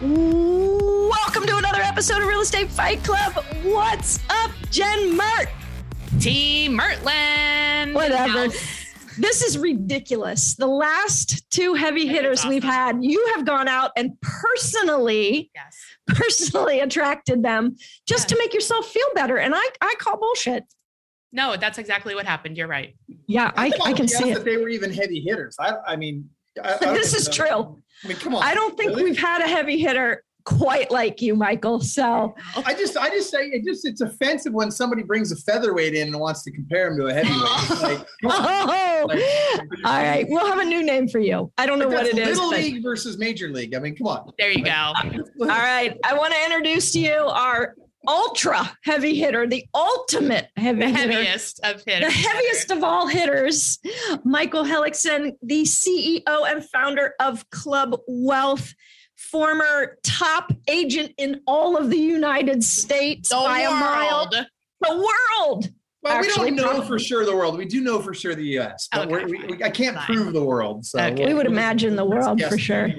Welcome to another episode of Real Estate Fight Club. What's up, Jen Mert? T. Mertland. Whatever. This is ridiculous. The last two heavy hitters awesome. We've had, you have gone out and personally attracted them just to make yourself feel better. And I call bullshit. No, that's exactly what happened. You're right. Yeah, I can see it. That they were even heavy hitters. I mean, this is true. I mean, come on. I don't think we've had a heavy hitter quite like you, Michael. So I just say it's offensive when somebody brings a featherweight in and wants to compare him to a heavyweight. All right, we'll have a new name for you. I don't know what it is. Little league versus major league. I mean, come on. There you go. All right, I want to introduce to you our ultra heavy hitter, the ultimate heaviest of all hitters, Michael Hellickson, the CEO and founder of Club Wealth, former top agent in all of the United States by a mile. Well, actually, we don't know for sure the world. We do know for sure the U.S., but I can't prove the world. So okay. We would imagine the world for sure.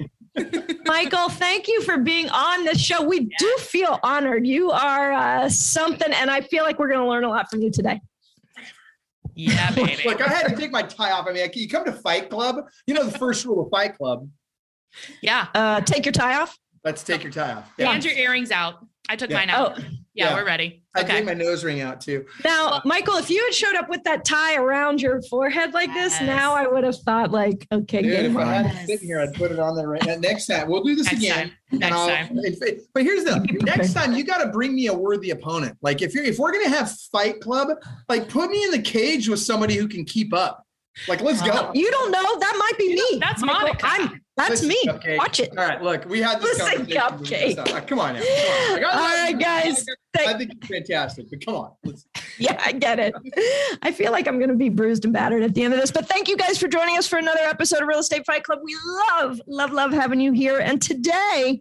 Michael, thank you for being on this show. We do feel honored. You are something, and I feel like we're going to learn a lot from you today. Yeah, baby. Look, I had to take my tie off. I mean, you come to Fight Club, you know the first rule of Fight Club. Yeah. Take your tie off. Let's take your tie off. Yeah. And your earrings out. I took mine out. Oh. Yeah, we're ready. Okay. I gave my nose ring out too. Now, Michael, if you had showed up with that tie around your forehead like this, now I would have thought like, okay, dude, if I had it sitting here, I'd put it on there right now. Next time. We'll do this again. But here's next time you got to bring me a worthy opponent. Like if we're going to have Fight Club, like put me in the cage with somebody who can keep up. Like, let's go. You don't know. That might be me. That's Monica. That's me. Cupcake. Watch it. All right, look, we had this conversation. Cupcake. Come on now. Come on. All right, guys. I think it's fantastic, but come on. Yeah, I get it. I feel like I'm going to be bruised and battered at the end of this, but thank you guys for joining us for another episode of Real Estate Fight Club. We love, love, love having you here. And today,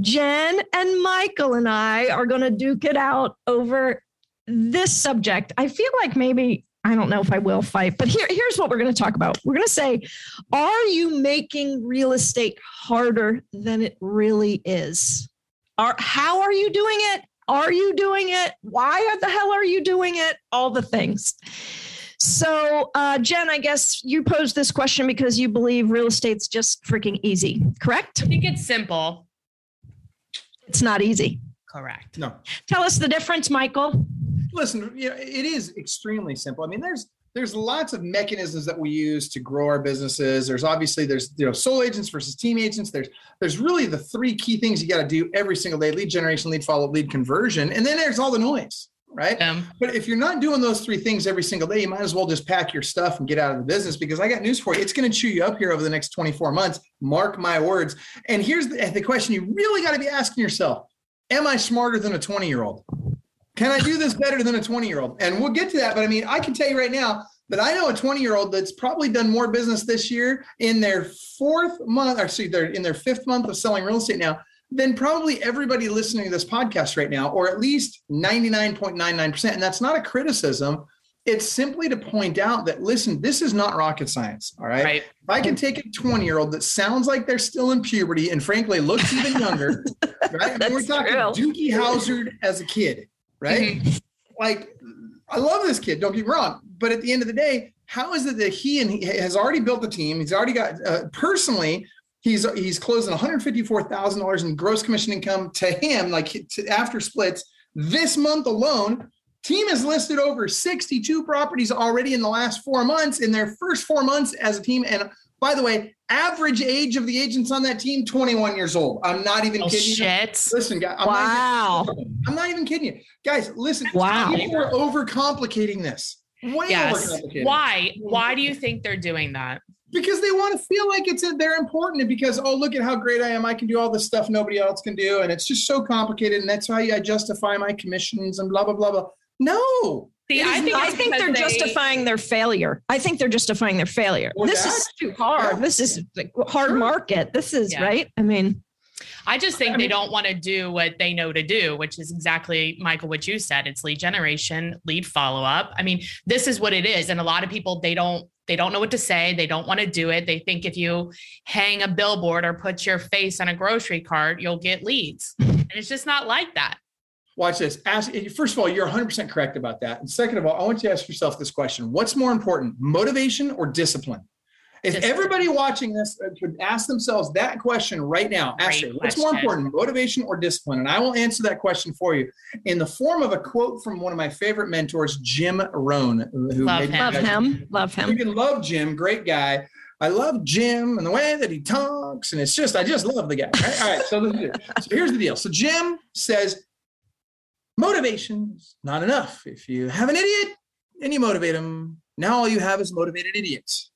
Jen and Michael and I are going to duke it out over this subject. I feel like maybe... I don't know if I will fight, but here's what we're going to talk about. We're going to say, are you making real estate harder than it really is? How are you doing it? Are you doing it? Why the hell are you doing it? All the things. So, Jen, I guess you posed this question because you believe real estate's just freaking easy, correct? I think it's simple. It's not easy. Correct. No. Tell us the difference, Michael. Listen, you know, it is extremely simple. I mean, there's lots of mechanisms that we use to grow our businesses. There's sole agents versus team agents. There's really the three key things you got to do every single day: lead generation, lead follow up, lead conversion, and then there's all the noise, right? But if you're not doing those three things every single day, you might as well just pack your stuff and get out of the business, because I got news for you: it's going to chew you up here over the next 24 months. Mark my words. And here's the question you really got to be asking yourself: am I smarter than a 20-year-old? Can I do this better than a 20-year-old? And we'll get to that. But I mean, I can tell you right now that I know a 20-year-old that's probably done more business this year in their fifth month of selling real estate now than probably everybody listening to this podcast right now, or at least 99.99%. And that's not a criticism. It's simply to point out that, listen, this is not rocket science. All right. If I can take a 20-year-old that sounds like they're still in puberty and frankly looks even younger, right? I mean, we're talking Dookie Howser as a kid. Right? Mm-hmm. Like, I love this kid, don't get me wrong. But at the end of the day, how is it that he has already built the team? He's already got, personally, he's closing $154,000 in gross commission income to him, after splits this month alone. Team has listed over 62 properties already in the last 4 months, in their first 4 months as a team. And by the way, average age of the agents on that team, 21 years old. I'm not even kidding you. Listen, guys. I'm not even kidding you. Guys, listen. Wow. People are overcomplicating this. Way overcomplicating. Why do you think they're doing that? Because they want to feel like they're important, and because, oh, look at how great I am. I can do all this stuff nobody else can do. And it's just so complicated. And that's how I justify my commissions and blah, blah, blah, blah. No. See, I think they're justifying their failure. I think they're justifying their failure. Well, this is too hard. Yeah. This is like hard market. This is right. I mean, I just think they don't want to do what they know to do, which is exactly, Michael, what you said. It's lead generation, lead follow-up. I mean, this is what it is. And a lot of people, they don't know what to say. They don't want to do it. They think if you hang a billboard or put your face on a grocery cart, you'll get leads. And it's just not like that. Watch this. First of all, you're 100% correct about that. And second of all, I want you to ask yourself this question. What's more important, motivation or discipline? If everybody watching this would ask themselves that question right now, ask you, what's more important, motivation or discipline? And I will answer that question for you in the form of a quote from one of my favorite mentors, Jim Rohn. Love him. You can love Jim. Great guy. I love Jim and the way that he talks. And I just love the guy. Right? All right. So here's the deal. So Jim says, motivation's not enough. If you have an idiot and you motivate him, now all you have is motivated idiots.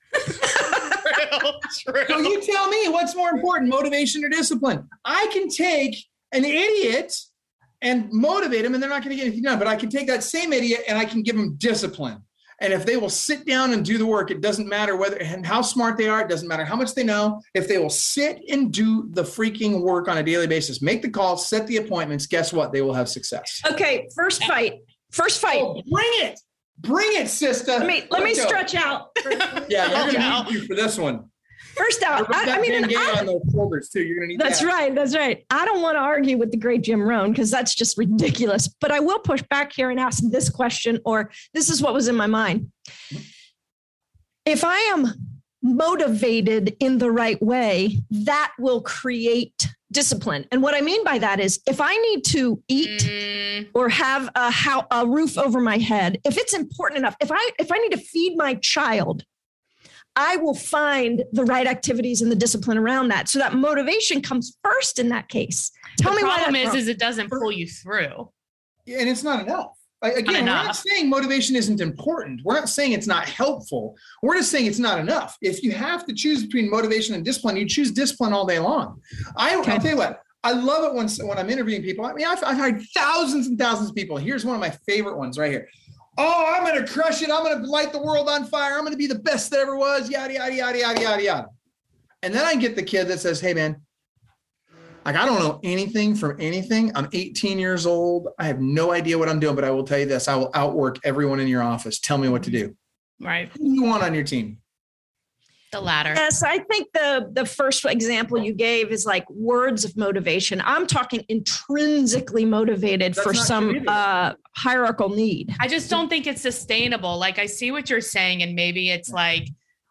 True. So you tell me what's more important, motivation or discipline? I can take an idiot and motivate him and they're not going to get anything done, but I can take that same idiot and I can give him discipline. And if they will sit down and do the work, it doesn't matter whether and how smart they are. It doesn't matter how much they know. If they will sit and do the freaking work on a daily basis, make the calls, set the appointments, guess what? They will have success. Okay. First fight. Oh, bring it, sister. Let me stretch out. Yeah, you're gonna need you for this one. First out. On those shoulders too. You're gonna need. That's right. That's right. I don't want to argue with the great Jim Rohn because that's just ridiculous. But I will push back here and ask this question, or this is what was in my mind. If I am motivated in the right way, that will create discipline. And what I mean by that is if I need to eat or have a roof over my head, if it's important enough, if I need to feed my child, I will find the right activities and the discipline around that. So that motivation comes first in that case. The problem is it doesn't pull you through. And it's not enough. Again, we're not saying motivation isn't important. We're not saying it's not helpful. We're just saying it's not enough. If you have to choose between motivation and discipline, you choose discipline all day long. I'll tell you what, I love it when I'm interviewing people. I mean, I've hired thousands and thousands of people. Here's one of my favorite ones right here. Oh, I'm going to crush it. I'm going to light the world on fire. I'm going to be the best that ever was. Yada, yada, yada, yada, yada, yada. And then I get the kid that says, hey, man, like, I don't know anything from anything. I'm 18 years old. I have no idea what I'm doing, but I will tell you this. I will outwork everyone in your office. Tell me what to do. Right. Who do you want on your team? The latter. Yes, I think the first example you gave is like words of motivation. I'm talking intrinsically motivated. That's for some hierarchical need. I just don't think it's sustainable. Like, I see what you're saying, and maybe it's like,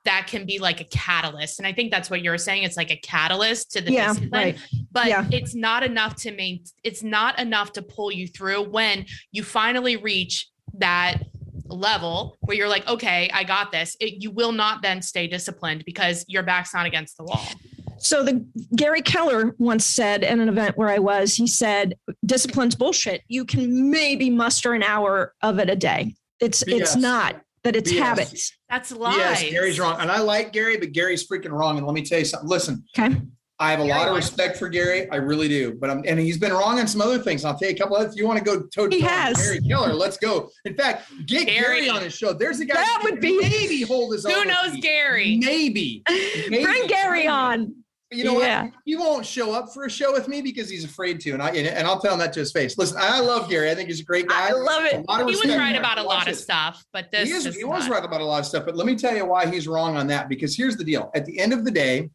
that can be like a catalyst. And I think that's what you're saying. It's like a catalyst to the discipline, right. But it's not enough to it's not enough to pull you through when you finally reach that level where you're like, okay, I got this. You will not then stay disciplined because your back's not against the wall. So Gary Keller once said at an event where I was, he said, discipline's bullshit. You can maybe muster an hour of it a day. It's not. That it's habits. That's lies. Yes, Gary's wrong. And I like Gary, but Gary's freaking wrong. And let me tell you something. Listen, okay. I have a lot of respect for Gary. I really do. But and he's been wrong on some other things. I'll tell you a couple of, if you want to go toe-to-toe with Gary Keller, let's go. In fact, get Gary on his show. There's a guy that would be maybe hold his own. Who knows Gary? Maybe. Bring Gary on. You know what? He won't show up for a show with me because he's afraid to. And I'll tell him that to his face. Listen, I love Gary. I think he's a great guy. I love it. He was right about a lot of stuff, but he was right about a lot of stuff, but let me tell you why he's wrong on that, because here's the deal. At the end of the day,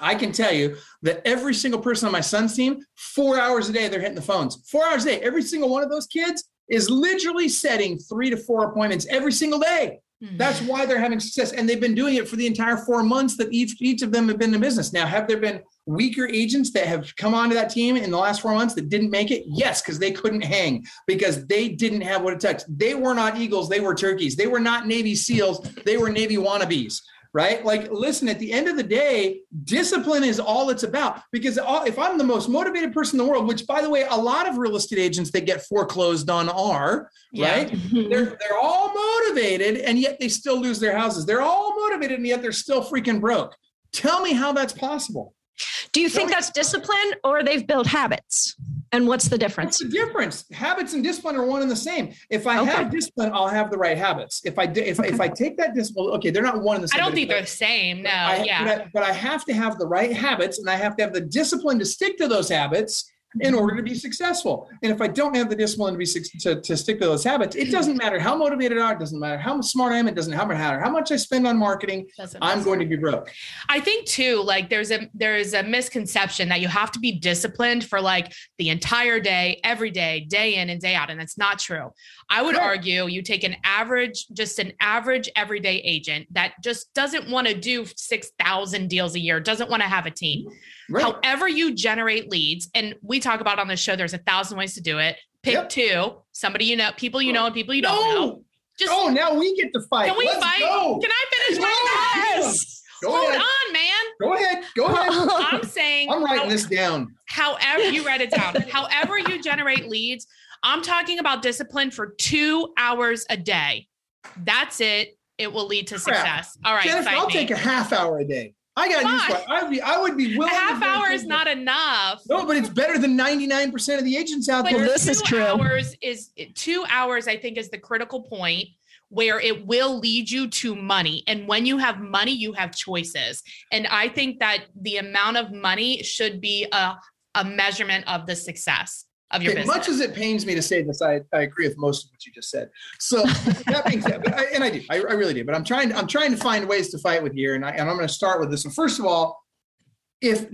I can tell you that every single person on my son's team, 4 hours a day, they're hitting the phones. 4 hours a day. Every single one of those kids is literally setting 3 to 4 appointments every single day. That's why they're having success. And they've been doing it for the entire 4 months that each of them have been in business. Now, have there been weaker agents that have come onto that team in the last 4 months that didn't make it? Yes, because they couldn't hang, because they didn't have what it takes. They were not eagles. They were turkeys. They were not Navy SEALs. They were Navy wannabes. right? Like, listen, at the end of the day, discipline is all it's about. Because if I'm the most motivated person in the world, which, by the way, a lot of real estate agents that get foreclosed on are, right? Yeah. They're all motivated, and yet they still lose their houses. They're all motivated, and yet they're still freaking broke. Tell me how that's possible. Do you think that's discipline, or they've built habits? And what's the difference? What's the difference? Habits and discipline are one and the same. If I have discipline, I'll have the right habits. If I take that discipline, they're not one and the same. I don't think they're the same. No, But I have to have the right habits, and I have to have the discipline to stick to those habits in order to be successful. And if I don't have the discipline to stick to those habits, it doesn't matter how motivated I am, it doesn't matter how smart I am, it doesn't matter how much I spend on marketing, I'm going to be broke. I think too, like there's a misconception that you have to be disciplined for like the entire day, every day, day in and day out. And that's not true. I would argue you take an average everyday agent that just doesn't want to do 6,000 deals a year, doesn't want to have a team. Right. However you generate leads, and we talk about on this show, there's 1,000 ways to do it. Pick two, somebody you know, people you know, and people you don't know. Just now we get to fight. Can we fight? Go. Can I finish my list? Go ahead. I'm saying. I'm writing this down. However you write it down. However you generate leads. I'm talking about discipline for 2 hours a day. That's it. It will lead to success. All right. Jennifer, I'll take a half hour a day. I got news. I would be willing. A half hour is not enough. No, but it's better than 99% of the agents out there. This is true. 2 hours, I think, is the critical point where it will lead you to money. And when you have money, you have choices. And I think that the amount of money should be a measurement of the success of your business. Much as it pains me to say this, I agree with most of what you just said. So that being said, I really do. But I'm trying to find ways to fight with here, and I'm going to start with this. So first of all, if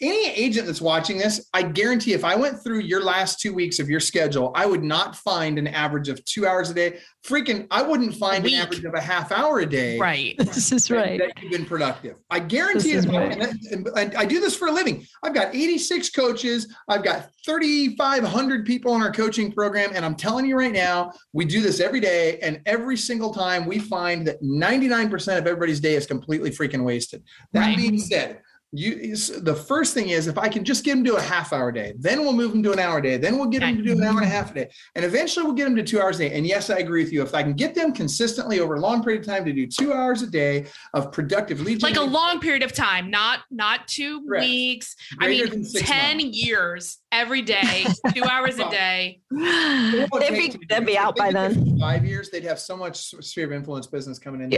any agent that's watching this, I guarantee if I went through your last 2 weeks of your schedule, I would not find an average of 2 hours a day. Freaking, I wouldn't find an average of a half hour a day. Right. This is right. That you've been productive. I guarantee it. Right. And I do this for a living. I've got 86 coaches. I've got 3,500 people in our coaching program. And I'm telling you right now, we do this every day. And every single time we find that 99% of everybody's day is completely freaking wasted. That being said, the first thing is, if I can just get them to a half hour day, then we'll move them to an hour a day, then we'll get them to do an hour and a half a day, and eventually we'll get them to 2 hours a day. And yes, I agree with you. If I can get them consistently over a long period of time to do 2 hours a day of productive lead, like a long period of time, not 2 weeks, greater than 10 months. Years every day, 2 hours a day. They'd be out by then. 5 years, they'd have so much sphere of influence business coming in.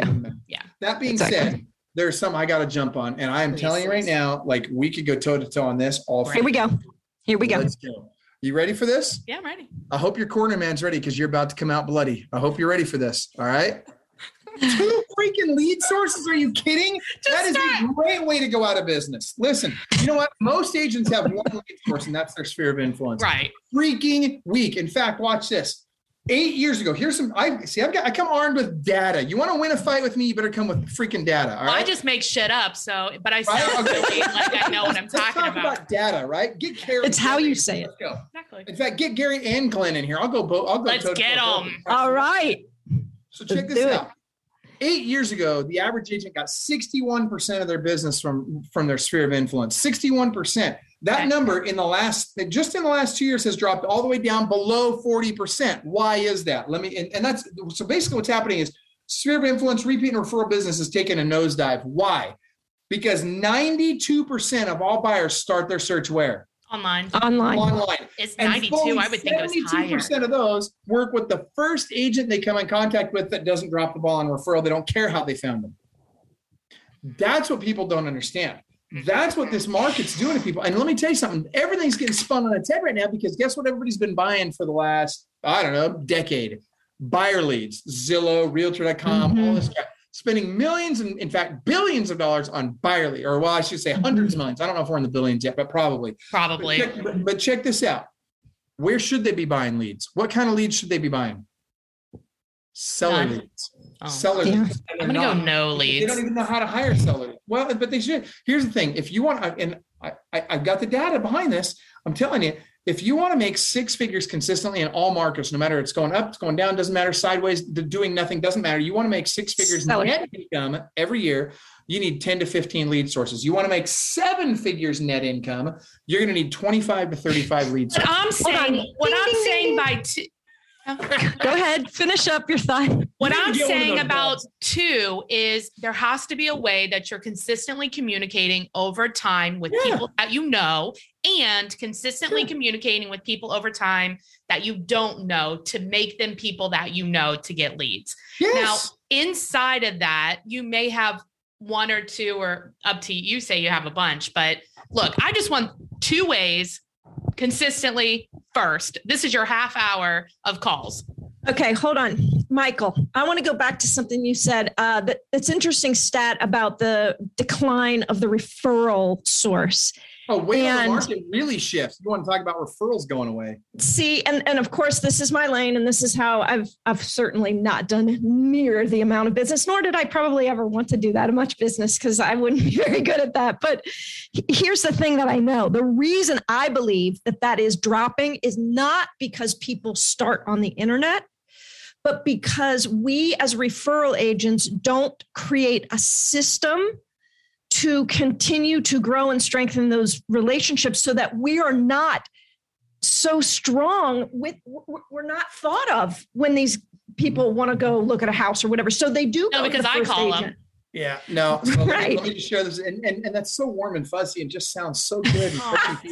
Yeah. That being said, there's some I got to jump on. And I am telling you right now, like we could go toe to toe on this. Here we go. Let's go. You ready for this? Yeah, I'm ready. I hope your corner man's ready because you're about to come out bloody. I hope you're ready for this. All right. 2 freaking lead sources. Are you kidding? That is a great way to go out of business. Listen, you know what? Most agents have one lead source and that's their sphere of influence. Right. Freaking weak. In fact, watch this. 8 years ago, I come armed with data. You want to win a fight with me? You better come with freaking data. All right? I just make shit up. But I sound like I know what I'm talking about. Let's talk about data, right? Get Gary. It's how you say it. Let's go. Exactly. In fact, get Gary and Glenn in here. I'll go. Let's get them. All right. So check this out. 8 years ago, the average agent got 61% of their business from their sphere of influence. 61%. That number in the last 2 years has dropped all the way down below 40%. Why is that? So basically what's happening is sphere of influence, repeat and referral business is taking a nosedive. Why? Because 92% of all buyers start their search where? Online. It's 92. I would think it was higher. 72% of those work with the first agent they come in contact with that doesn't drop the ball on referral. They don't care how they found them. That's what people don't understand. That's what this market's doing to people. And let me tell you something. Everything's getting spun on its head right now because guess what everybody's been buying for the last, decade? Buyer leads, Zillow, Realtor.com, all this crap. Spending millions and, in fact, billions of dollars on buyer leads, or I should say hundreds of millions. I don't know if we're in the billions yet, but probably. But check this out. Where should they be buying leads? What kind of leads should they be buying? Seller leads. Seller leads. I'm going to go no leads. They don't even know how to hire seller leads. Well, but they should. Here's the thing. If you want, and I've got the data behind this. I'm telling you, If you want to make six figures consistently in all markets, no matter it's going up, it's going down, doesn't matter, sideways, doing nothing, doesn't matter. You want to make six figures net income every year, you need 10 to 15 lead sources. You want to make seven figures net income, you're going to need 25 to 35 lead sources. Go ahead, finish up your thought. What I'm saying about two is there has to be a way that you're consistently communicating over time with people that you know, and consistently communicating with people over time that you don't know to make them people that you know to get leads. Yes. Now, inside of that, you may have one or two, or up to you, say you have a bunch, but look, I just want two ways consistently. First, this is your half hour of calls. Okay, hold on, Michael. I want to go back to something you said. That's interesting stat about the decline of the referral source. Oh, wait, the market really shifts. You want to talk about referrals going away? See, and of course, this is my lane, and this is how I've certainly not done near the amount of business, nor did I probably ever want to do that much business because I wouldn't be very good at that. But here's the thing that I know. The reason I believe that is dropping is not because people start on the internet, but because we as referral agents don't create a system to continue to grow and strengthen those relationships so that we are not so strong with, we're not thought of when these people want to go look at a house or whatever. So they do go because I call them. Yeah, no. Well, right. Let me just share this. And that's so warm and fuzzy and just sounds so good.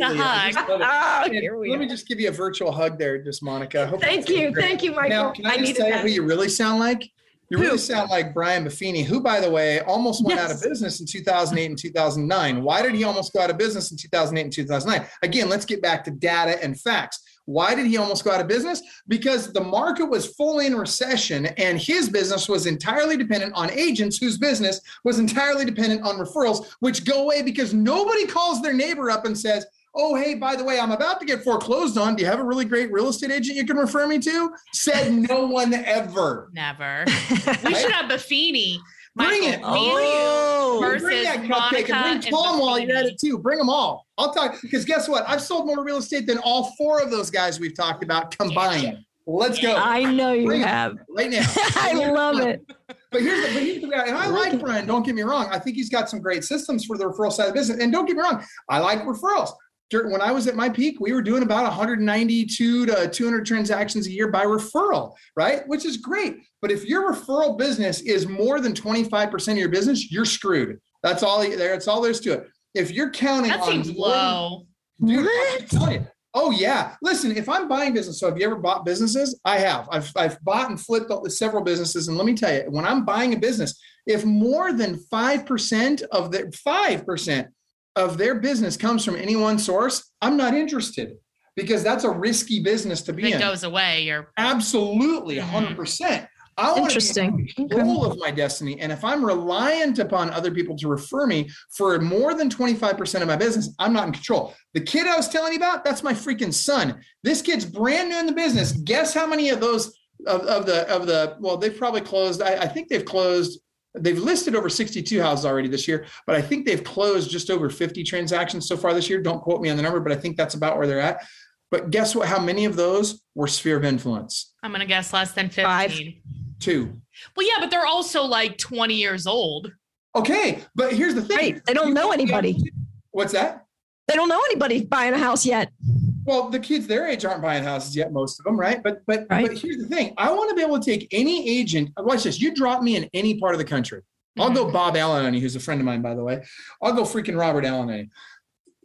And let me just give you a virtual hug there, just Monica. Thank you. Thank you, Michael. Now, can I just tell you who you really sound like? You really sound like Brian Buffini, who, by the way, almost went out of business in 2008 and 2009. Why did he almost go out of business in 2008 and 2009? Again, let's get back to data and facts. Why did he almost go out of business? Because the market was fully in recession and his business was entirely dependent on agents whose business was entirely dependent on referrals, which go away because nobody calls their neighbor up and says, oh, hey, by the way, I'm about to get foreclosed on. Do you have a really great real estate agent you can refer me to? Said no one ever. Never. We should have Buffini. Bring it. Oh, bring that cupcake and bring Tom while you're at it too. Bring them all. I'll talk, because guess what? I've sold more real estate than all four of those guys we've talked about combined. Yeah. Let's go. I know you have. Right now. I love it. But here's the guy, and I like Brian, don't get me wrong. I think he's got some great systems for the referral side of the business. And don't get me wrong, I like referrals. When I was at my peak, we were doing about 192 to 200 transactions a year by referral, right? Which is great. But if your referral business is more than 25% of your business, you're screwed. That's all there's to it. If you're counting that on... That seems low. Dude, what? Oh, yeah. Listen, if I'm buying business, so have you ever bought businesses? I have. I've bought and flipped several businesses. And let me tell you, when I'm buying a business, if more than 5% of the... 5%... of their business comes from any one source, I'm not interested, because that's a risky business to be in. It goes away. You're absolutely 100%. I want to be in control of my destiny. And if I'm reliant upon other people to refer me for more than 25% of my business, I'm not in control. The kid I was telling you about, that's my freaking son. This kid's brand new in the business. Guess how many of those well, they've probably closed. I think they've closed. They've listed over 62 houses already this year, but I think they've closed just over 50 transactions so far this year. Don't quote me on the number, but I think that's about where they're at. But guess what? How many of those were sphere of influence? I'm going to guess less than 15. 5. 2. Well, yeah, but they're also like 20 years old. Okay. But here's the thing. Right. They don't know anybody. What's that? They don't know anybody buying a house yet. Well, the kids their age aren't buying houses yet, most of them, right? But here's the thing. I want to be able to take any agent. Watch this. You drop me in any part of the country. I'll go Bob Allen on you, who's a friend of mine, by the way. I'll go freaking Robert Allen on you.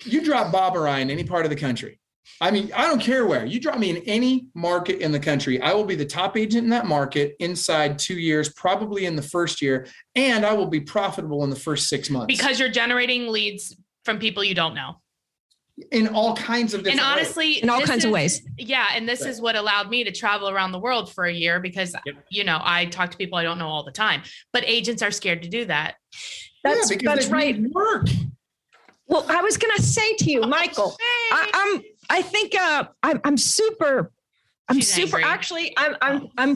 You drop Bob or I in any part of the country. I mean, I don't care where. You drop me in any market in the country, I will be the top agent in that market inside 2 years, probably in the first year, and I will be profitable in the first 6 months. Because you're generating leads from people you don't know. In all kinds of different ways. In all kinds of ways. Yeah. And this is what allowed me to travel around the world for a year, because, you know, I talk to people I don't know all the time, but agents are scared to do that. That's right. Work. Well, I was going to say to you, Michael, I'm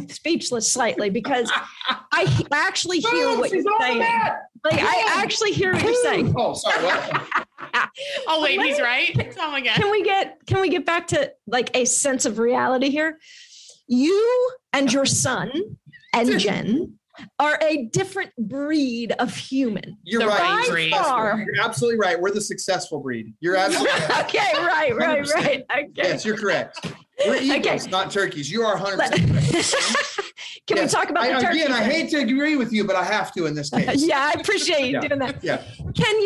speechless slightly, because I actually hear what you're saying. Like, I actually hear what you're saying. Oh, sorry. What? All ladies, right? Oh my God. Can we get back to like a sense of reality here? You and your son and Jen are a different breed of human. You're right. You're absolutely right. We're the successful breed. You're absolutely right. Okay, right. Okay. Yes, you're correct. We're eagles, not turkeys. You are 100% correct. Can we talk about the turkey? Again, I hate to agree with you, but I have to in this case. Yeah, I appreciate you doing that. Yeah. Can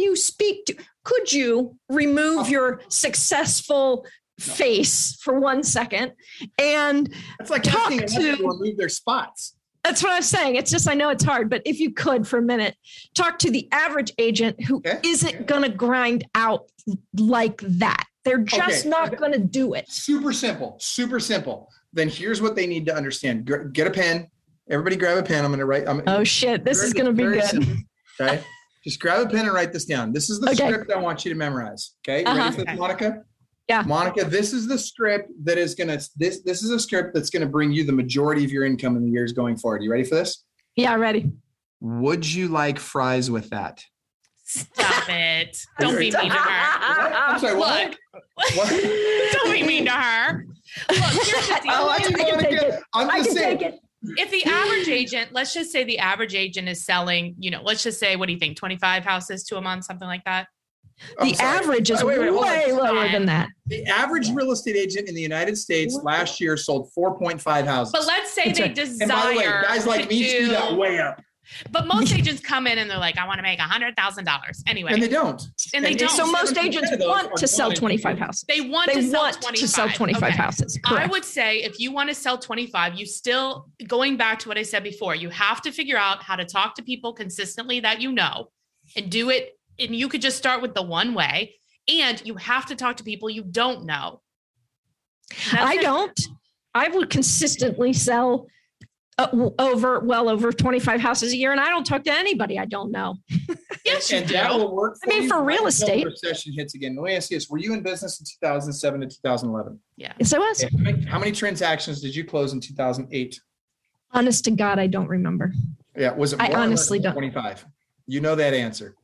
you speak to, could you remove your successful face for 1 second and that's like talk to remove their spots? That's what I'm saying. It's just, I know it's hard, but if you could for a minute, talk to the average agent who isn't going to grind out like that. They're just not going to do it. Super simple. Then here's what they need to understand. Get a pen. Everybody grab a pen. I'm going to write. Oh shit. This is going to be good. Simple, okay. Just grab a pen and write this down. This is the script I want you to memorize. Okay. You ready for this, Monica? Yeah. Monica, this is the script that is going to, this is a script that's going to bring you the majority of your income in the years going forward. You ready for this? Yeah, ready. Would you like fries with that? Stop it. Don't be mean to her. I'm sorry, what? Don't be mean to her. Look, here's the deal. I can take it. If the average agent, let's just say the average agent is selling, let's just say, what do you think? 25 houses to a month, something like that. The average is way lower than that. The average real estate agent in the United States last year sold 4.5 houses. But let's say they desire. And by the way, guys like me do that way up. But most agents come in and they're like, I want to make $100,000 anyway. And they don't. So most agents want to sell 25 houses. They want to sell 25 houses. Correct. I would say if you want to sell 25, you still, going back to what I said before, you have to figure out how to talk to people consistently that you know and do it. And you could just start with the one way, and you have to talk to people you don't know. I would consistently sell over 25 houses a year, and I don't talk to anybody I don't know. Yes, and that will work. For real estate, recession hits again. Let me ask you this: were you in business in 2007 to 2011? Yeah, yes, I was. How many transactions did you close in 2008? Honest to God, I don't remember. Yeah, was it? I honestly don't. 25. You know that answer.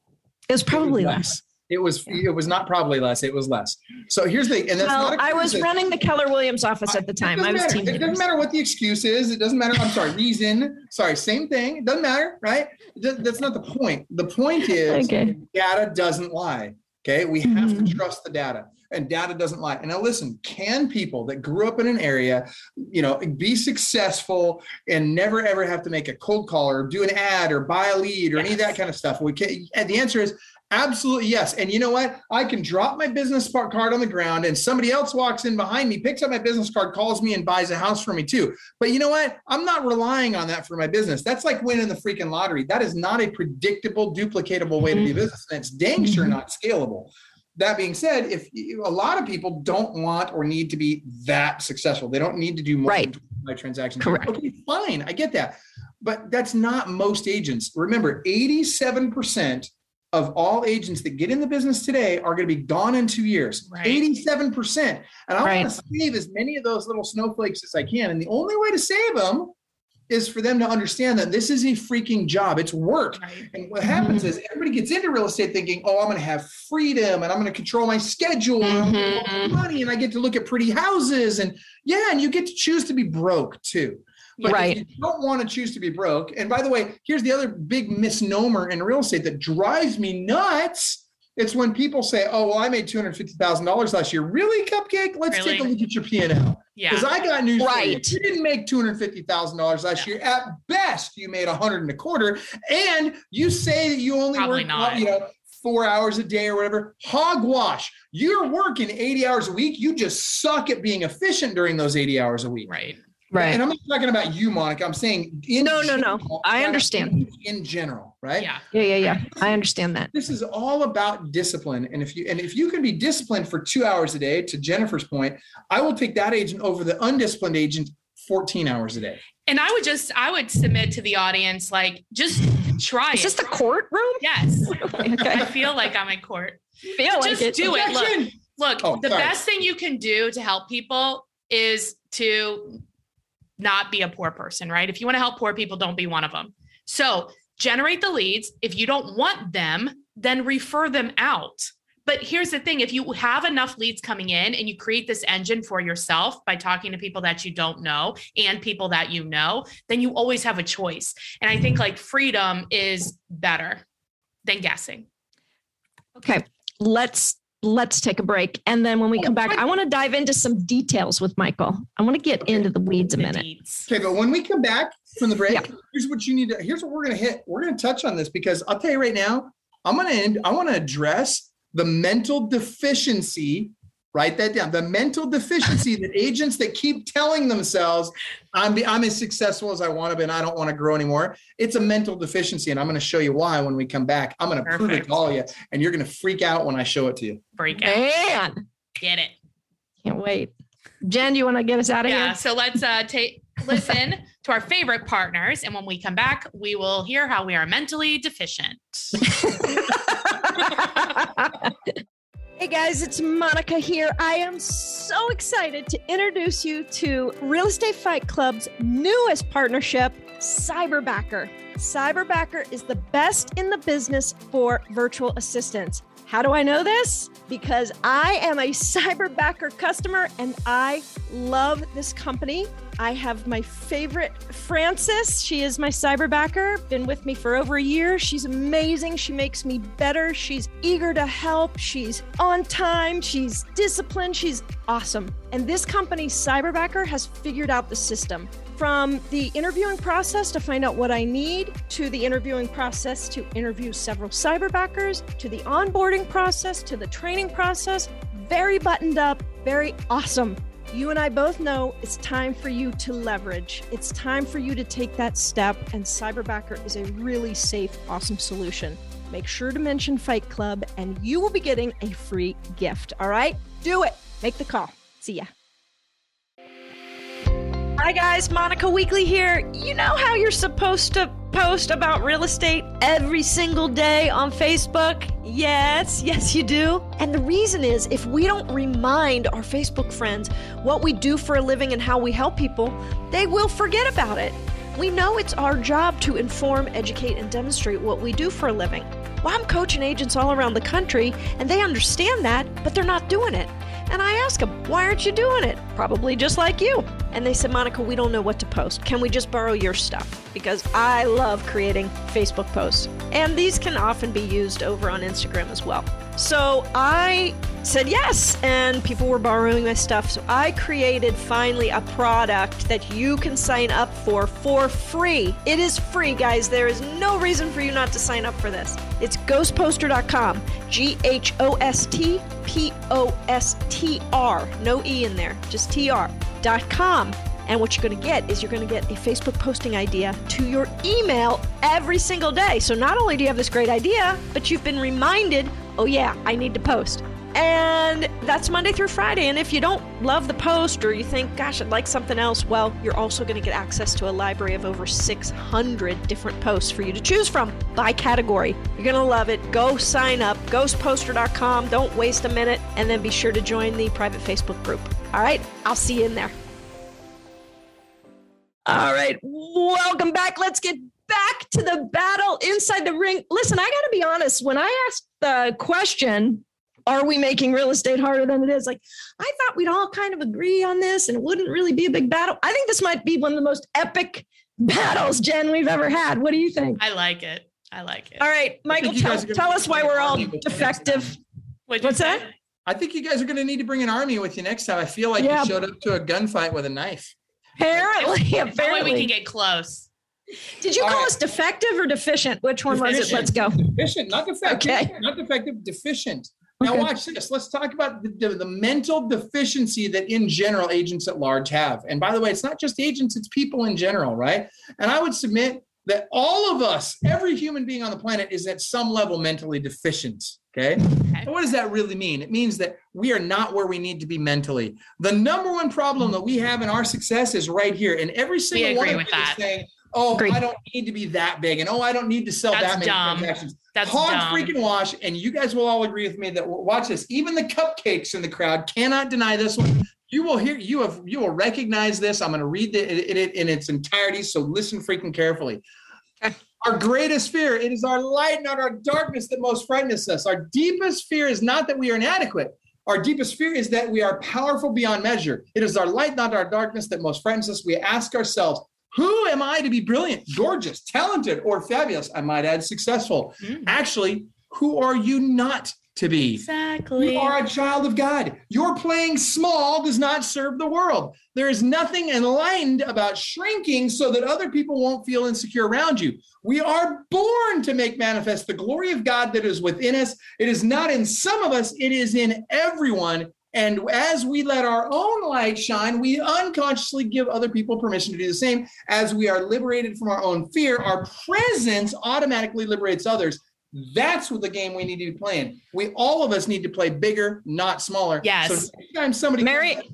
It was probably less. It was not probably less. It was less. So here's the thing. I was running the Keller Williams office at the time. It doesn't matter what the excuse is. It doesn't matter. I'm sorry. Reason. Sorry. Same thing. It doesn't matter. Right. That's not the point. The point is data doesn't lie. Okay. We have to trust the data, and data doesn't lie. And now listen, can people that grew up in an area, be successful and never, ever have to make a cold call or do an ad or buy a lead or any of that kind of stuff? And the answer is absolutely yes. And you know what? I can drop my business card on the ground and somebody else walks in behind me, picks up my business card, calls me and buys a house for me too. But you know what? I'm not relying on that for my business. That's like winning the freaking lottery. That is not a predictable, duplicatable way to do business. And it's dang sure not scalable. That being said, a lot of people don't want or need to be that successful. They don't need to do more than my transactions. Correct. Okay, fine. I get that. But that's not most agents. Remember, 87% of all agents that get in the business today are going to be gone in 2 years. Right. 87%. And I want to save as many of those little snowflakes as I can. And the only way to save them is for them to understand that this is a freaking job. It's work. Right. And what happens is everybody gets into real estate thinking, oh, I'm going to have freedom and I'm going to control my schedule and I'm going to money and I get to look at pretty houses. And and you get to choose to be broke too. But if you don't want to choose to be broke. And by the way, here's the other big misnomer in real estate that drives me nuts. It's when people say, oh, well, I made $250,000 last year. Really, Cupcake? Let's take a look at your P&L. Yeah. Because I got news. Right. You didn't make $250,000 last year. At best, you made $125,000. And you say that you only worked 4 hours a day or whatever. Hogwash. You're working 80 hours a week. You just suck at being efficient during those 80 hours a week. Right. And I'm not talking about you, Monica. I'm saying no. I understand. In general, right? Yeah. I understand that. This is all about discipline. And if you can be disciplined for 2 hours a day, to Jennifer's point, I will take that agent over the undisciplined agent 14 hours a day. And I would submit to the audience, like, just try it. Is this the courtroom? Yes. Okay. I feel like I'm in court. Just do it. Look, the best thing you can do to help people is to not be a poor person, right? If you want to help poor people, don't be one of them. So generate the leads. If you don't want them, then refer them out. But here's the thing, if you have enough leads coming in and you create this engine for yourself by talking to people that you don't know and people that you know, then you always have a choice. And I think like freedom is better than guessing. Okay, let's take a break. And then when we come back, I want to dive into some details with Michael. I want to get into the weeds a minute. Okay, but when we come back from the break, here's what you need to, here's what we're going to hit. We're going to touch on this because I'll tell you right now, I'm going to end, I want to address the mental deficiency, write that down, the mental deficiency that agents that keep telling themselves, I'm as successful as I want to be and I don't want to grow anymore. It's a mental deficiency, and I'm going to show you why when we come back. I'm going to prove it to all of you, and you're going to freak out when I show it to you. Freak out. Man. Get it. Can't wait. Jen, do you want to get us out of here? Yeah, so let's listen to our favorite partners, and when we come back, we will hear how we are mentally deficient. Hey guys, it's Monica here. I am so excited to introduce you to Real Estate Fight Club's newest partnership, Cyberbacker. Cyberbacker is the best in the business for virtual assistants. How do I know this? Because I am a Cyberbacker customer and I love this company. I have my favorite, Frances. She is my Cyberbacker, been with me for over a year. She's amazing. She makes me better. She's eager to help. She's on time. She's disciplined. She's awesome. And this company, Cyberbacker, has figured out the system. From the interviewing process to find out what I need, to the interviewing process to interview several Cyberbackers, to the onboarding process, to the training process, very buttoned up, very awesome. You and I both know it's time for you to leverage. It's time for you to take that step, and Cyberbacker is a really safe, awesome solution. Make sure to mention Fight Club and you will be getting a free gift, all right? Do it, make the call, see ya. Hi guys, Monica Weekly here. You know how you're supposed to post about real estate every single day on Facebook? Yes, you do. And the reason is if we don't remind our Facebook friends what we do for a living and how we help people, they will forget about it. We know it's our job to inform, educate, and demonstrate what we do for a living. Well, I'm coaching agents all around the country, and they understand that, but they're not doing it. And I ask them, why aren't you doing it? Probably just like you. And they said, Monica, we don't know what to post. Can we just borrow your stuff? Because I love creating Facebook posts. And these can often be used over on Instagram as well. So I said yes, and people were borrowing my stuff. So I created finally a product that you can sign up for free. It is free, guys. There is no reason for you not to sign up for this. It's ghostposter.com, GHOSTPOSTR, no E in there, just TR.com. And what you're going to get is you're going to get a Facebook posting idea to your email every single day. So not only do you have this great idea, but you've been reminded, oh yeah, I need to post. And that's Monday through Friday. And if you don't love the post or you think, gosh, I'd like something else, well, you're also going to get access to a library of over 600 different posts for you to choose from by category. You're going to love it. Go sign up, ghostposter.com. Don't waste a minute. And then be sure to join the private Facebook group. All right, I'll see you in there. All right, welcome back. Let's get back to the battle inside the ring. Listen, I got to be honest. When I asked the question, are we making real estate harder than it is? Like, I thought we'd all kind of agree on this and it wouldn't really be a big battle. I think this might be one of the most epic battles, Jen, we've ever had. What do you think? I like it. All right, Michael, tell us why we're all defective. What's that? I think you guys are going to need to bring an army with you next time. I feel like you showed up to a gunfight with a knife. Apparently. That way we can get close. Did you call us defective or deficient? Which one was it? Let's go. Deficient, not defective. Okay. Not defective, deficient. Now watch this. Let's talk about the mental deficiency that in general agents at large have. And by the way, it's not just agents, it's people in general, right? And I would submit that all of us, every human being on the planet is at some level mentally deficient, okay? So what does that really mean? It means that we are not where we need to be mentally. The number one problem that we have in our success is right here. And every single one of you is saying, I don't need to be that big. And I don't need to sell that many transactions. That's hard freaking wash. And you guys will all agree with me that watch this. Even the cupcakes in the crowd cannot deny this one. You will hear, you will recognize this. I'm going to read it in its entirety. So listen freaking carefully. Our greatest fear, it is our light, not our darkness that most frightens us. Our deepest fear is not that we are inadequate. Our deepest fear is that we are powerful beyond measure. It is our light, not our darkness, that most frightens us. We ask ourselves, who am I to be brilliant, gorgeous, talented, or fabulous? I might add, successful. Mm-hmm. Actually, who are you not to be? Exactly. You are a child of God. Your playing small does not serve the world. There is nothing enlightened about shrinking so that other people won't feel insecure around you. We are born to make manifest the glory of God that is within us. It is not in some of us, it is in everyone. And as we let our own light shine, we unconsciously give other people permission to do the same. As we are liberated from our own fear, our presence automatically liberates others. That's what the game we need to be playing. We all of us need to play bigger, not smaller. Yes. So next time somebody Marianne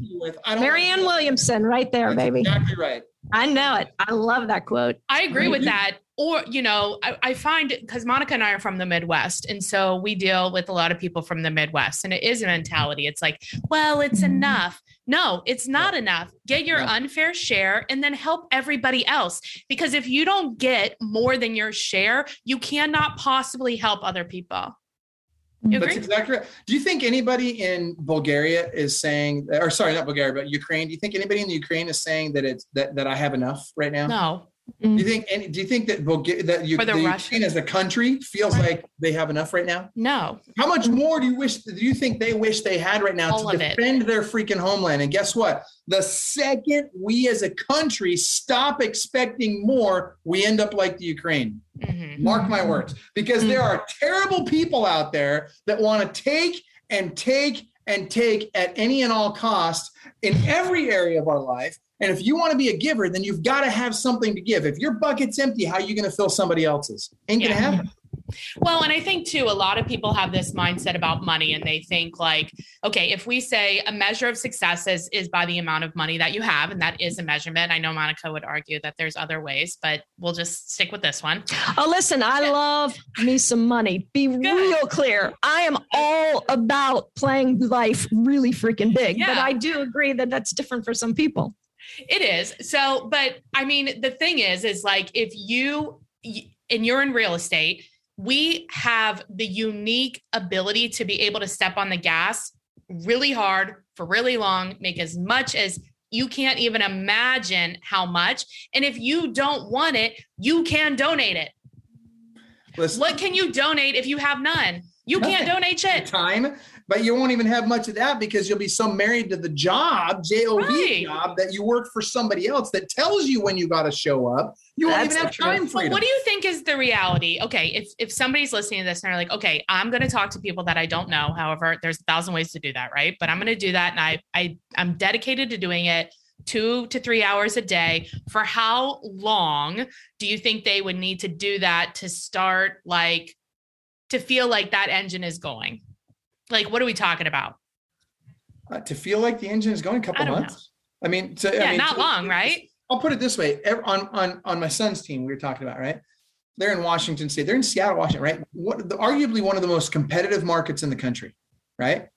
Williamson, right there, that's baby. Exactly right. I know it. I love that quote. I agree with that. Or, you know, I find, because Monica and I are from the Midwest, and so we deal with a lot of people from the Midwest, and it is a mentality. It's like, well, it's enough. No, it's not enough. Get your unfair share and then help everybody else. Because if you don't get more than your share, you cannot possibly help other people. You agree? That's exactly right. Do you think anybody in Bulgaria is saying, or sorry, not Bulgaria, but Ukraine? Do you think anybody in the Ukraine is saying that it's that I have enough right now? No. Mm-hmm. Do you think that Ukraine as a country feels like they have enough right now? No. How much more do you think they wish they had right now all to defend their freaking homeland? And guess what? The second we as a country stop expecting more, we end up like the Ukraine. Mm-hmm. Mark my words, because there are terrible people out there that want to take at any and all costs in every area of our life. And if you want to be a giver, then you've got to have something to give. If your bucket's empty, how are you going to fill somebody else's? Ain't going to happen. Well, and I think, too, a lot of people have this mindset about money, and they think like, okay, if we say a measure of success is by the amount of money that you have, and that is a measurement. I know Monica would argue that there's other ways, but we'll just stick with this one. Oh, listen, I love me some money. Be real clear. I am all about playing life really freaking big, but I do agree that that's different for some people. It is. So, but I mean, the thing is like, if you, and you're in real estate, we have the unique ability to be able to step on the gas really hard for really long, make as much as you can't even imagine how much. And if you don't want it, you can donate it. Listen, what can you donate if you have none? You can't donate shit. Time, but you won't even have much of that because you'll be so married to the job, J-O-B job, that you work for somebody else that tells you when you got to show up. You won't even have time for it. What do you think is the reality? Okay, if somebody's listening to this and they're like, okay, I'm going to talk to people that I don't know. However, there's 1,000 ways to do that, right? But I'm going to do that, and I'm dedicated to doing it 2 to 3 hours a day. For how long do you think they would need to do that to start like, to feel like that engine is going? Like, what are we talking about? To feel like the engine is going, a couple months. Know. I mean, not long, right? I'll put it this way. On my son's team, we were talking about, right? They're in Washington State. They're in Seattle, Washington, right? Arguably one of the most competitive markets in the country, right?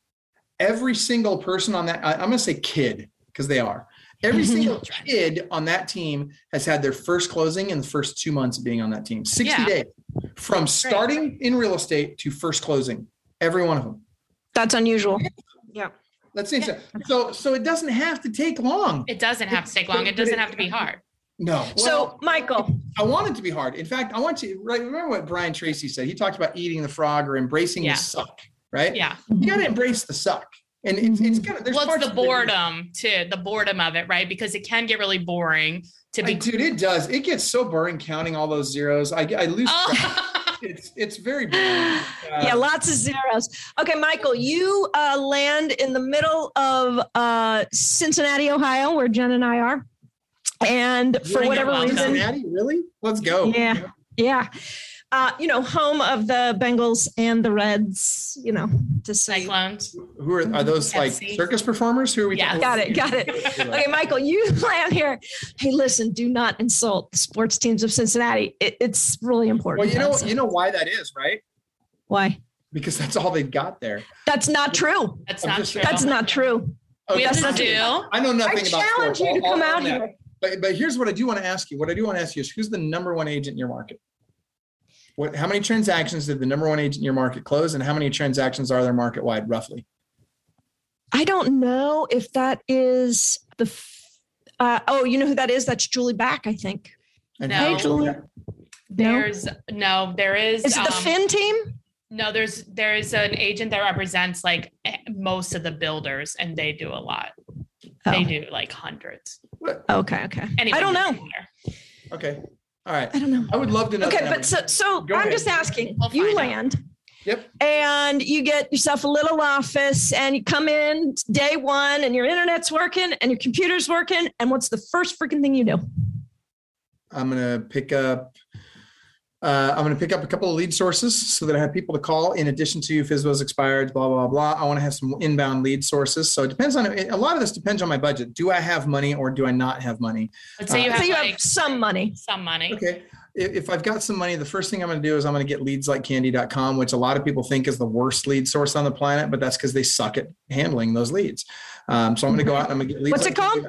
Every single person on that, I'm going to say kid, because they are. Every single kid on that team has had their first closing in the first 2 months of being on that team. 60 days from starting in real estate to first closing. Every one of them. That's unusual. Yeah. That's insane. Yeah. So it doesn't have to take long. It doesn't have to take long. It doesn't have to be hard. No. Well, so Michael, I want it to be hard. In fact, I want you remember what Brian Tracy said. He talked about eating the frog or embracing the suck, right? Yeah. You got to embrace the suck. And it's kind of, there's the boredom too, the boredom of it, right? Because it can get really boring to be. Dude, it does. It gets so boring counting all those zeros. I lose track. It's very boring. Yeah, lots of zeros. Okay, Michael, you land in the middle of Cincinnati, Ohio, where Jen and I are, and for whatever reason, Cincinnati, really? Let's go. Yeah. Home of the Bengals and the Reds, to say. Cyclones. Who are those like circus performers? Who are we? Yeah, got it. Okay, Michael, you play out here. Hey, listen, do not insult the sports teams of Cincinnati. It's really important. Well, you know why that is, right? Why? Because that's all they've got there. That's not true. That's not true. Okay. We have to do. I know nothing about sports. I challenge you to come out here. But here's what I do want to ask you. What I do want to ask you is, who's the number one agent in your market? how many transactions did the number one agent in your market close, and how many transactions are there market wide roughly? I don't know if that is the, you know who that is? That's Julie Back, I think. No. Hey, Julie. There is. Is it the Finn team? No, there is an agent that represents like most of the builders, and they do a lot. Oh. They do like hundreds. Okay. Anyway, I don't know. Okay. All right. I don't know. I would love to know. Okay, but so I'm just asking. You land. Yep. And you get yourself a little office, and you come in day one, and your internet's working, and your computer's working. And what's the first freaking thing you do? I'm going to pick up a couple of lead sources so that I have people to call in addition to FSBO's expired, blah, blah, blah. I want to have some inbound lead sources. So it depends on, a lot of this depends on my budget. Do I have money or do I not have money? Let's say you have some money. Some money. Okay. If I've got some money, the first thing I'm going to do is I'm going to get Leadslikecandy.com, which a lot of people think is the worst lead source on the planet, but that's because they suck at handling those leads. So I'm going to go out and I'm going to get Leads. What's it called?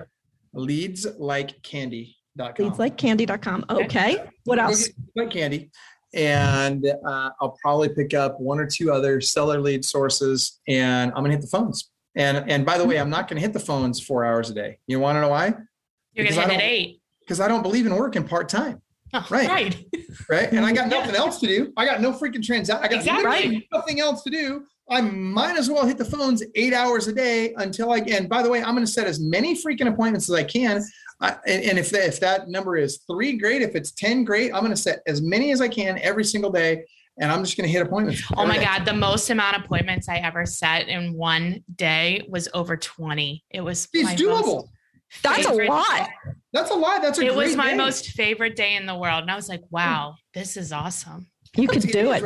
Leadsleikecandy.com. Leadsleikecandy.com. Okay. What else? Like Candy. And I'll probably pick up one or two other seller lead sources, and I'm going to hit the phones. And by the way, I'm not going to hit the phones 4 hours a day. You want to know why? You're going to hit at 8. Because I don't believe in working part-time. Oh, right. And I got nothing else to do. I got no freaking transaction. I got nothing else to do. I might as well hit the phones 8 hours a day until I can. By the way, I'm going to set as many freaking appointments as I can. And if that number is 3, great. If it's 10, great. I'm going to set as many as I can every single day. And I'm just going to hit appointments. Oh my God. The most amount of appointments I ever set in one day was over 20. It was doable. That's a lot. It was my most favorite day in the world. And I was like, wow, this is awesome. You can do it.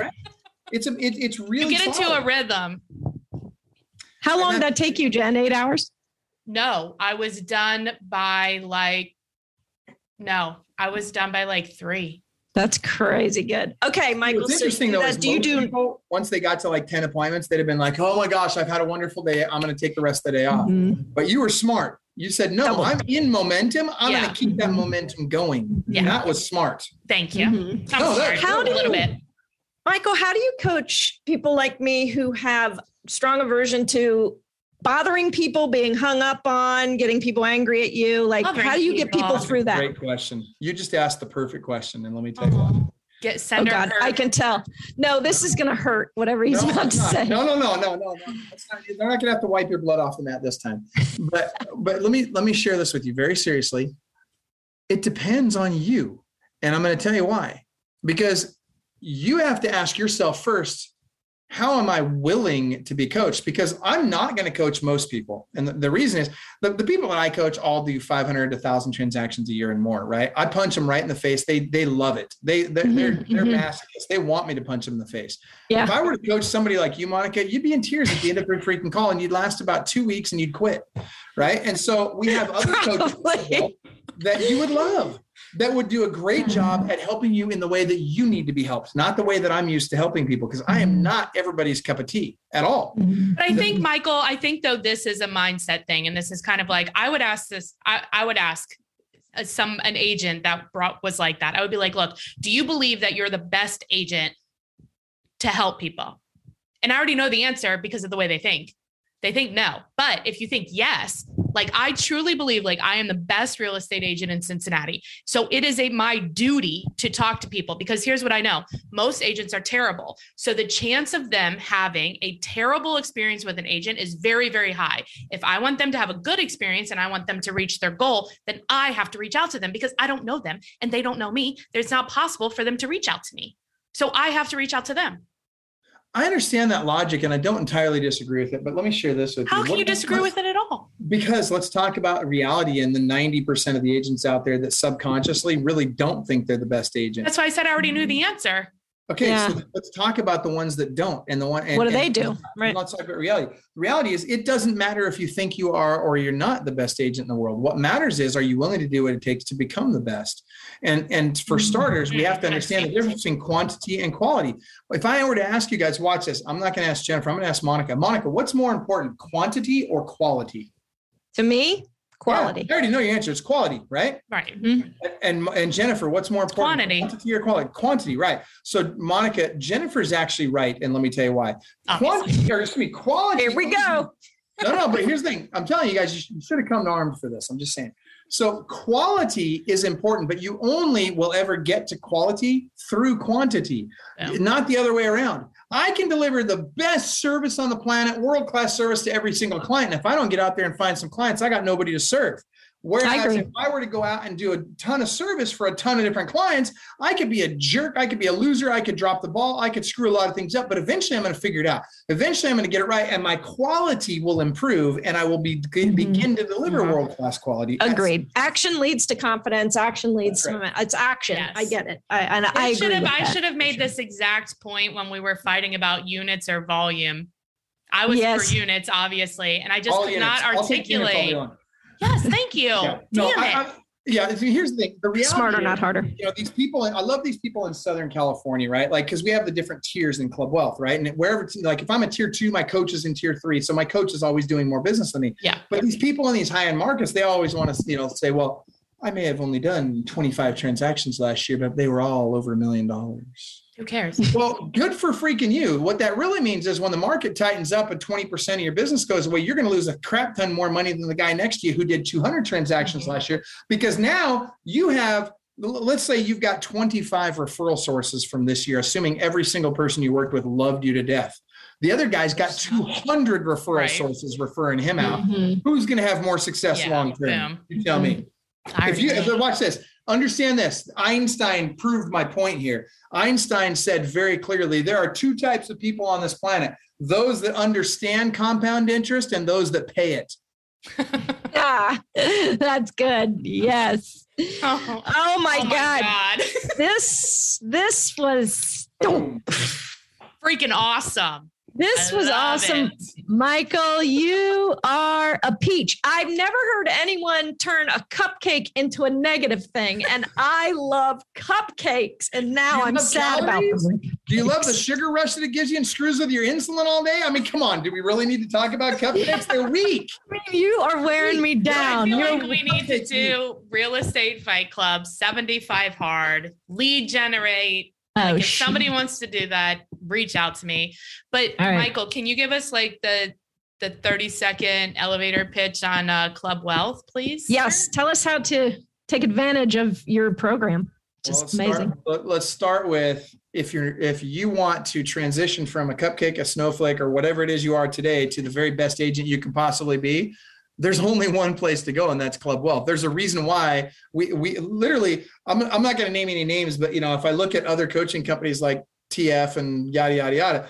It's really, you get into a rhythm. How long did that take you, Jen? 8 hours? No, I was done by like 3. That's crazy good. Okay, Michael. What's interesting though is people, once they got to like 10 appointments, they'd have been like, oh my gosh, I've had a wonderful day. I'm going to take the rest of the day off. Mm-hmm. But you were smart. You said, no, I'm in momentum. I'm going to keep that momentum going. Yeah. And that was smart. Thank you. Mm-hmm. Michael, how do you coach people like me who have strong aversion to bothering people, being hung up on, getting people angry at you? Like, how do you get people through that? Great question. You just asked the perfect question. And let me tell you what. Send her. I can tell. No, this is going to hurt, whatever he's about to say. No. They're not going to have to wipe your blood off the mat this time. But let me share this with you very seriously. It depends on you. And I'm going to tell you why. Because you have to ask yourself first, how am I willing to be coached? Because I'm not going to coach most people. And the reason is the people that I coach all do 500 to 1,000 transactions a year and more, right? I punch them right in the face. They love it. They're masochists. They want me to punch them in the face. Yeah. If I were to coach somebody like you, Monica, you'd be in tears at the end of your freaking call, and you'd last about 2 weeks and you'd quit, right? And so we have other coaches that you would love, that would do a great job at helping you in the way that you need to be helped, not the way that I'm used to helping people, because I am not everybody's cup of tea at all. But I think, Michael, though, this is a mindset thing. And this is kind of like, I would ask an agent that was like that. I would be like, look, do you believe that you're the best agent to help people? And I already know the answer because of the way they think. They think no. But if you think yes, like I truly believe, like I am the best real estate agent in Cincinnati. So it is my duty to talk to people, because here's what I know. Most agents are terrible. So the chance of them having a terrible experience with an agent is very, very high. If I want them to have a good experience and I want them to reach their goal, then I have to reach out to them, because I don't know them and they don't know me. It's not possible for them to reach out to me. So I have to reach out to them. I understand that logic, and I don't entirely disagree with it, but let me share this with you. How can you disagree with it at all? Because let's talk about reality and the 90% of the agents out there that subconsciously really don't think they're the best agent. That's why I said I already knew the answer. Okay, So let's talk about the ones that don't. And the one. And, what do they do? Right. Let's talk about reality. The reality is it doesn't matter if you think you are or you're not the best agent in the world. What matters is, are you willing to do what it takes to become the best? And for starters, we have to understand the difference between quantity and quality. If I were to ask you guys, watch this. I'm not going to ask Jennifer. I'm going to ask Monica. Monica, what's more important, quantity or quality? To me, Quality. Yeah, I already know your answer. It's quality, right? Right. Mm-hmm. And Jennifer, what's more important? Quantity. Quantity or quality? Quantity, right. So Monica, Jennifer's actually right. And let me tell you why. Obviously. Quantity, or excuse me, quality. Here we go. No, but here's the thing. I'm telling you guys, you should have come armed for this. I'm just saying. So quality is important, but you only will ever get to quality through quantity, not the other way around. I can deliver the best service on the planet, world-class service to every single client. And if I don't get out there and find some clients, I got nobody to serve. Whereas if I were to go out and do a ton of service for a ton of different clients, I could be a jerk. I could be a loser. I could drop the ball. I could screw a lot of things up, but eventually I'm going to figure it out. Eventually I'm going to get it right. And my quality will improve and I will begin to deliver world-class quality. Agreed. Action leads to confidence. Action leads to, it's action. Yes. I get it. I should have made this exact point when we were fighting about units or volume. I was for units, obviously. And I just could not articulate. Yes, thank you. Yeah. Here's the thing. The reality smarter, is, not harder. You know, these people, and I love these people in Southern California, right? Like, because we have the different tiers in Club Wealth, right? And wherever, like, if I'm a tier 2, my coach is in tier 3. So my coach is always doing more business than me. Yeah. But these people in these high-end markets, they always want to, you know, say, well, I may have only done 25 transactions last year, but they were all over $1 million. Who cares? Well, good for freaking you. What that really means is when the market tightens up and 20% of your business goes away, you're going to lose a crap ton more money than the guy next to you who did 200 transactions last year, because now you have, let's say you've got 25 referral sources from this year, assuming every single person you worked with loved you to death. The other guy's got 200 referral sources referring him out. Mm-hmm. Who's going to have more success long-term? You tell me. If you watch this, understand this. Einstein proved my point here. Einstein said very clearly, there are two types of people on this planet, those that understand compound interest and those that pay it. Yeah, that's good. Yes. Oh my God. This was freaking awesome. This was awesome. Michael, you are a peach. I've never heard anyone turn a cupcake into a negative thing. And I love cupcakes. And now I'm sad about them. Do you love the sugar rush that it gives you and screws with your insulin all day? I mean, come on. Do we really need to talk about cupcakes? They're weak. I mean, you are wearing me down. I feel like we need to do Real Estate Fight Club, 75 Hard, lead generate. Like if somebody wants to do that, reach out to me. But right. Michael, can you give us like the 30-second elevator pitch on Club Wealth, please? Yes. Tell us how to take advantage of your program. Just amazing. Let's start with if you want to transition from a cupcake, a snowflake, or whatever it is you are today to the very best agent you can possibly be. There's only one place to go, and that's Club Wealth. There's a reason why we literally, I'm not going to name any names, but you know, if I look at other coaching companies like TF and yada, yada, yada,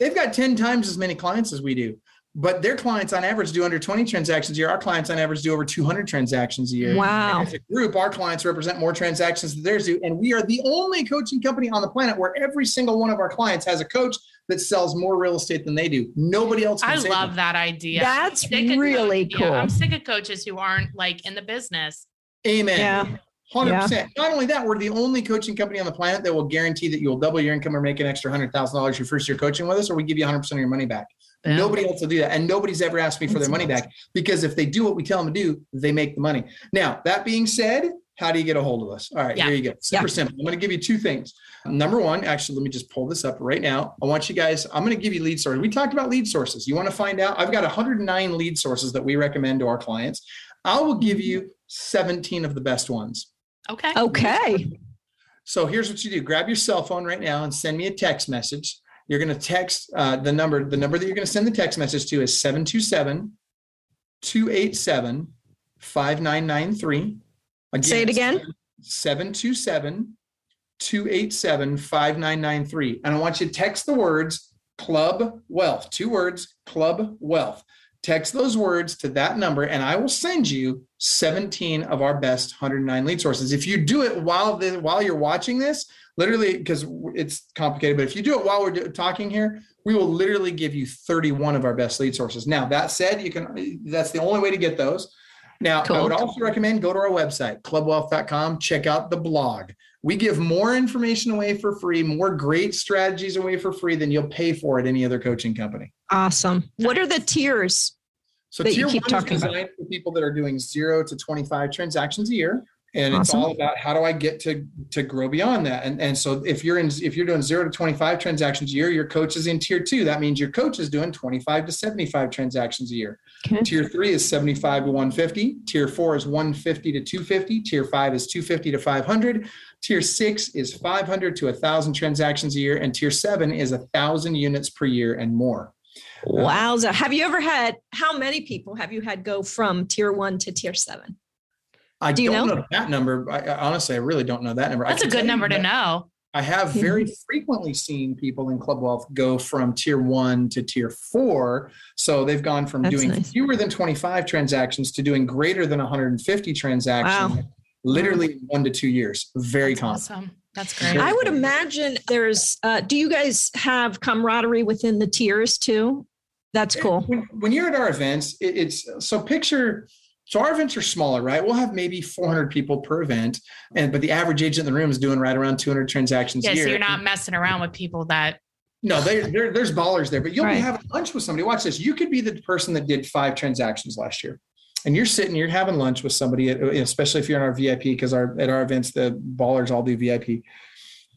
they've got 10 times as many clients as we do, but their clients on average do under 20 transactions a year. Our clients on average do over 200 transactions a year. Wow. And as a group, our clients represent more transactions than theirs do. And we are the only coaching company on the planet where every single one of our clients has a coach that sells more real estate than they do. Nobody else can say love that idea. That's really cool. I'm sick of coaches who aren't like in the business. Amen. Yeah. 100%. Yeah. Not only that, we're the only coaching company on the planet that will guarantee that you will double your income or make an extra $100,000 your first year coaching with us, or we give you 100% of your money back. Yeah. Nobody else will do that. And nobody's ever asked me for their money back, because if they do what we tell them to do, they make the money. Now, that being said, how do you get a hold of us? All right, here you go. Super simple. I'm going to give you two things. Number one, actually, let me just pull this up right now. I want you guys, I'm going to give you lead sources. We talked about lead sources. You want to find out? I've got 109 lead sources that we recommend to our clients. I will give you 17 of the best ones. Okay. So here's what you do. Grab your cell phone right now and send me a text message. You're going to text the number that you're going to send the text message to is 727-287-5993. Again, say it again. 727-287-5993. And I want you to text the words Club Wealth, two words, Club Wealth. Text those words to that number, and I will send you 17 of our best 109 lead sources. If you do it while you're watching this, literally, because it's complicated, but if you do it while we're talking here, we will literally give you 31 of our best lead sources. Now, that said, that's the only way to get those. Now, cool. I would also recommend go to our website, clubwealth.com, check out the blog. We give more information away for free, more great strategies away for free than you'll pay for at any other coaching company. Awesome. What are the tiers? So tier one is designed for people that are doing 0 to 25 transactions a year. And awesome. It's all about how do I get to grow beyond that. And so if you're doing 0 to 25 transactions a year, your coach is in tier two. That means your coach is doing 25 to 75 transactions a year. Okay. Tier three is 75 to 150. Tier four is 150 to 250. Tier five is 250 to 500. Tier six is 500 to 1,000 transactions a year. And tier seven is 1,000 units per year and more. Wow. How many people have you had go from tier one to tier seven? I don't know that number. I honestly really don't know that number. That's a good number to know. I have very frequently seen people in Club Wealth go from tier one to tier four. So they've gone from doing fewer than 25 transactions to doing greater than 150 transactions, literally 1 to 2 years. Very common. Awesome. That's great. I would imagine there's, do you guys have camaraderie within the tiers too? That's cool. When you're at our events, so our events are smaller, right? We'll have maybe 400 people per event, but the average agent in the room is doing right around 200 transactions a year. So you're not messing around with people that... No, there's ballers there, but you'll be having lunch with somebody. Watch this. You could be the person that did 5 transactions last year, and you're having lunch with somebody, especially if you're in our VIP, because at our events, the ballers all do VIP.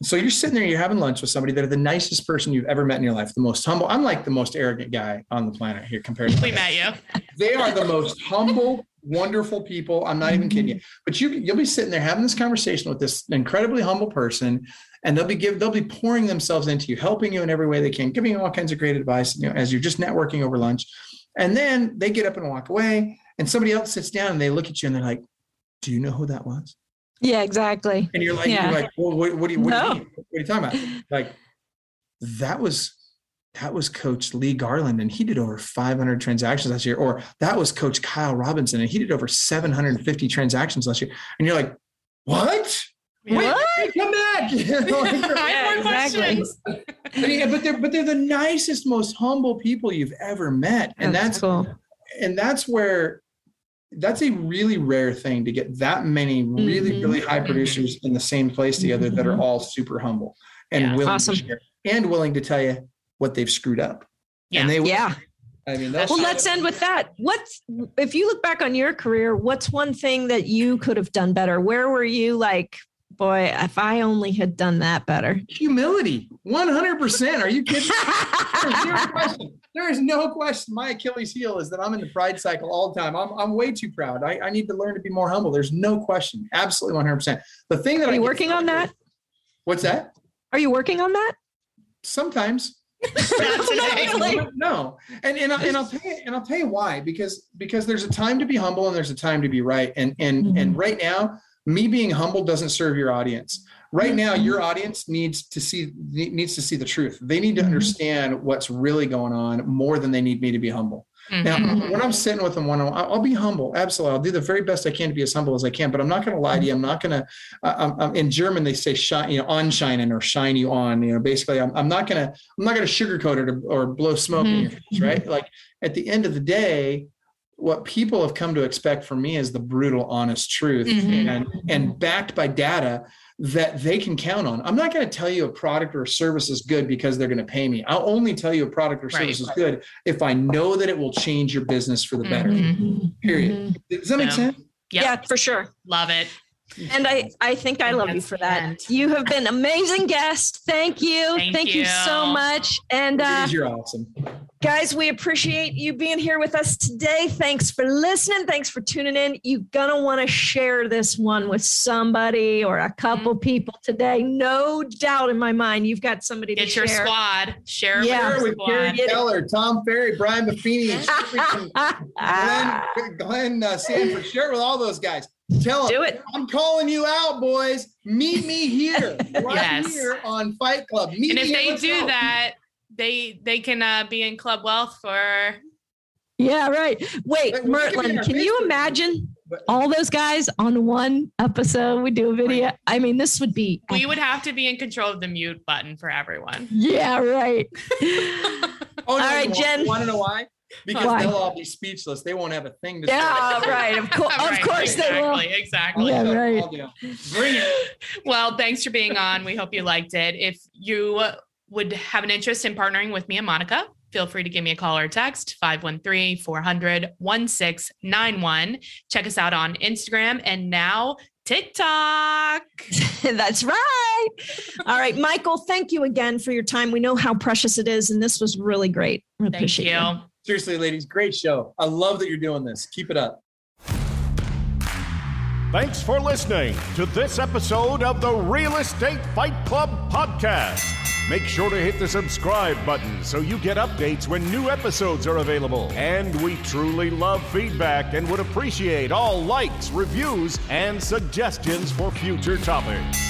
So you're sitting there, you're having lunch with somebody that are the nicest person you've ever met in your life, the most humble. I'm like the most arrogant guy on the planet here compared to... We met you. They are the most humble, wonderful people. I'm not even kidding you. But you'll be sitting there having this conversation with this incredibly humble person, and they'll be pouring themselves into you, helping you in every way they can, giving you all kinds of great advice, as you're just networking over lunch. And then they get up and walk away, and somebody else sits down and they look at you and they're like, "Do you know who that was?" Yeah, exactly. And you're like, "Well, what are you talking about?" Like, that was Coach Lee Garland, and he did over 500 transactions last year. Or that was Coach Kyle Robinson, and he did over 750 transactions last year. And you're like, what? Wait, come back. But they're the nicest, most humble people you've ever met. And that's cool. And that's a really rare thing to get that many really, really high producers in the same place together that are all super humble and willing to share and willing to tell you what they've screwed up. Yeah. And let's end with that. If you look back on your career, what's one thing that you could have done better? Where were you like, boy, if I only had done that better? Humility. 100%. Are you kidding? There is no question. My Achilles heel is that I'm in the pride cycle all the time. I'm way too proud. I need to learn to be more humble. There's no question. Absolutely. 100%. The thing that What's that? Are you working on that? Sometimes. No. And I'll tell you why, because there's a time to be humble and there's a time to be right. And right now, me being humble doesn't serve your audience. Right now, your audience needs to see the truth. They need to understand what's really going on more than they need me to be humble. Now, when I'm sitting with them one-on-one, I'll be humble. Absolutely. I'll do the very best I can to be as humble as I can, but I'm not going to lie to you. I'm not going to, in German, they say, "anscheinen" or shine you on, basically I'm not going to sugarcoat it or blow smoke in your face, right? Like at the end of the day, what people have come to expect from me is the brutal, honest truth and backed by data that they can count on. I'm not going to tell you a product or a service is good because they're going to pay me. I'll only tell you a product or service is good if I know that it will change your business for the better. Period. Does that make sense? Yep. Yeah, for sure. Love it. And I think I love you for that. You have been amazing guest. Thank you. Thank you so much. And you're awesome. Guys, we appreciate you being here with us today. Thanks for listening. Thanks for tuning in. You're going to want to share this one with somebody or a couple people today. No doubt in my mind, you've got somebody to share. Get your squad. Share with Gary Keller, Tom Ferry, Brian Buffini, Glenn Sanford. Share it with all those guys. Tell them, do it. I'm calling you out, boys. Meet me here, here on Fight Club. If they do that, they can be in Club Wealth for. Yeah, right. Wait, Mertlin, can you imagine all those guys on one episode? We do a video. I mean, this would be. We would have to be in control of the mute button for everyone. Yeah, right. All right, Jen. Want to know why? Because they'll all be speechless. They won't have a thing to say. Yeah, right. Of course they will. Exactly. Yeah, Bring it. Well, thanks for being on. We hope you liked it. If you would have an interest in partnering with me and Monica, Feel free to give me a call or text 513-400-1691. Check us out on Instagram and now TikTok. That's right. All right, Michael, thank you again for your time. We know how precious it is. And this was really great. I appreciate you. Seriously, ladies, great show. I love that you're doing this. Keep it up. Thanks for listening to this episode of the Real Estate Fight Club podcast. Make sure to hit the subscribe button so you get updates when new episodes are available. And we truly love feedback and would appreciate all likes, reviews, and suggestions for future topics.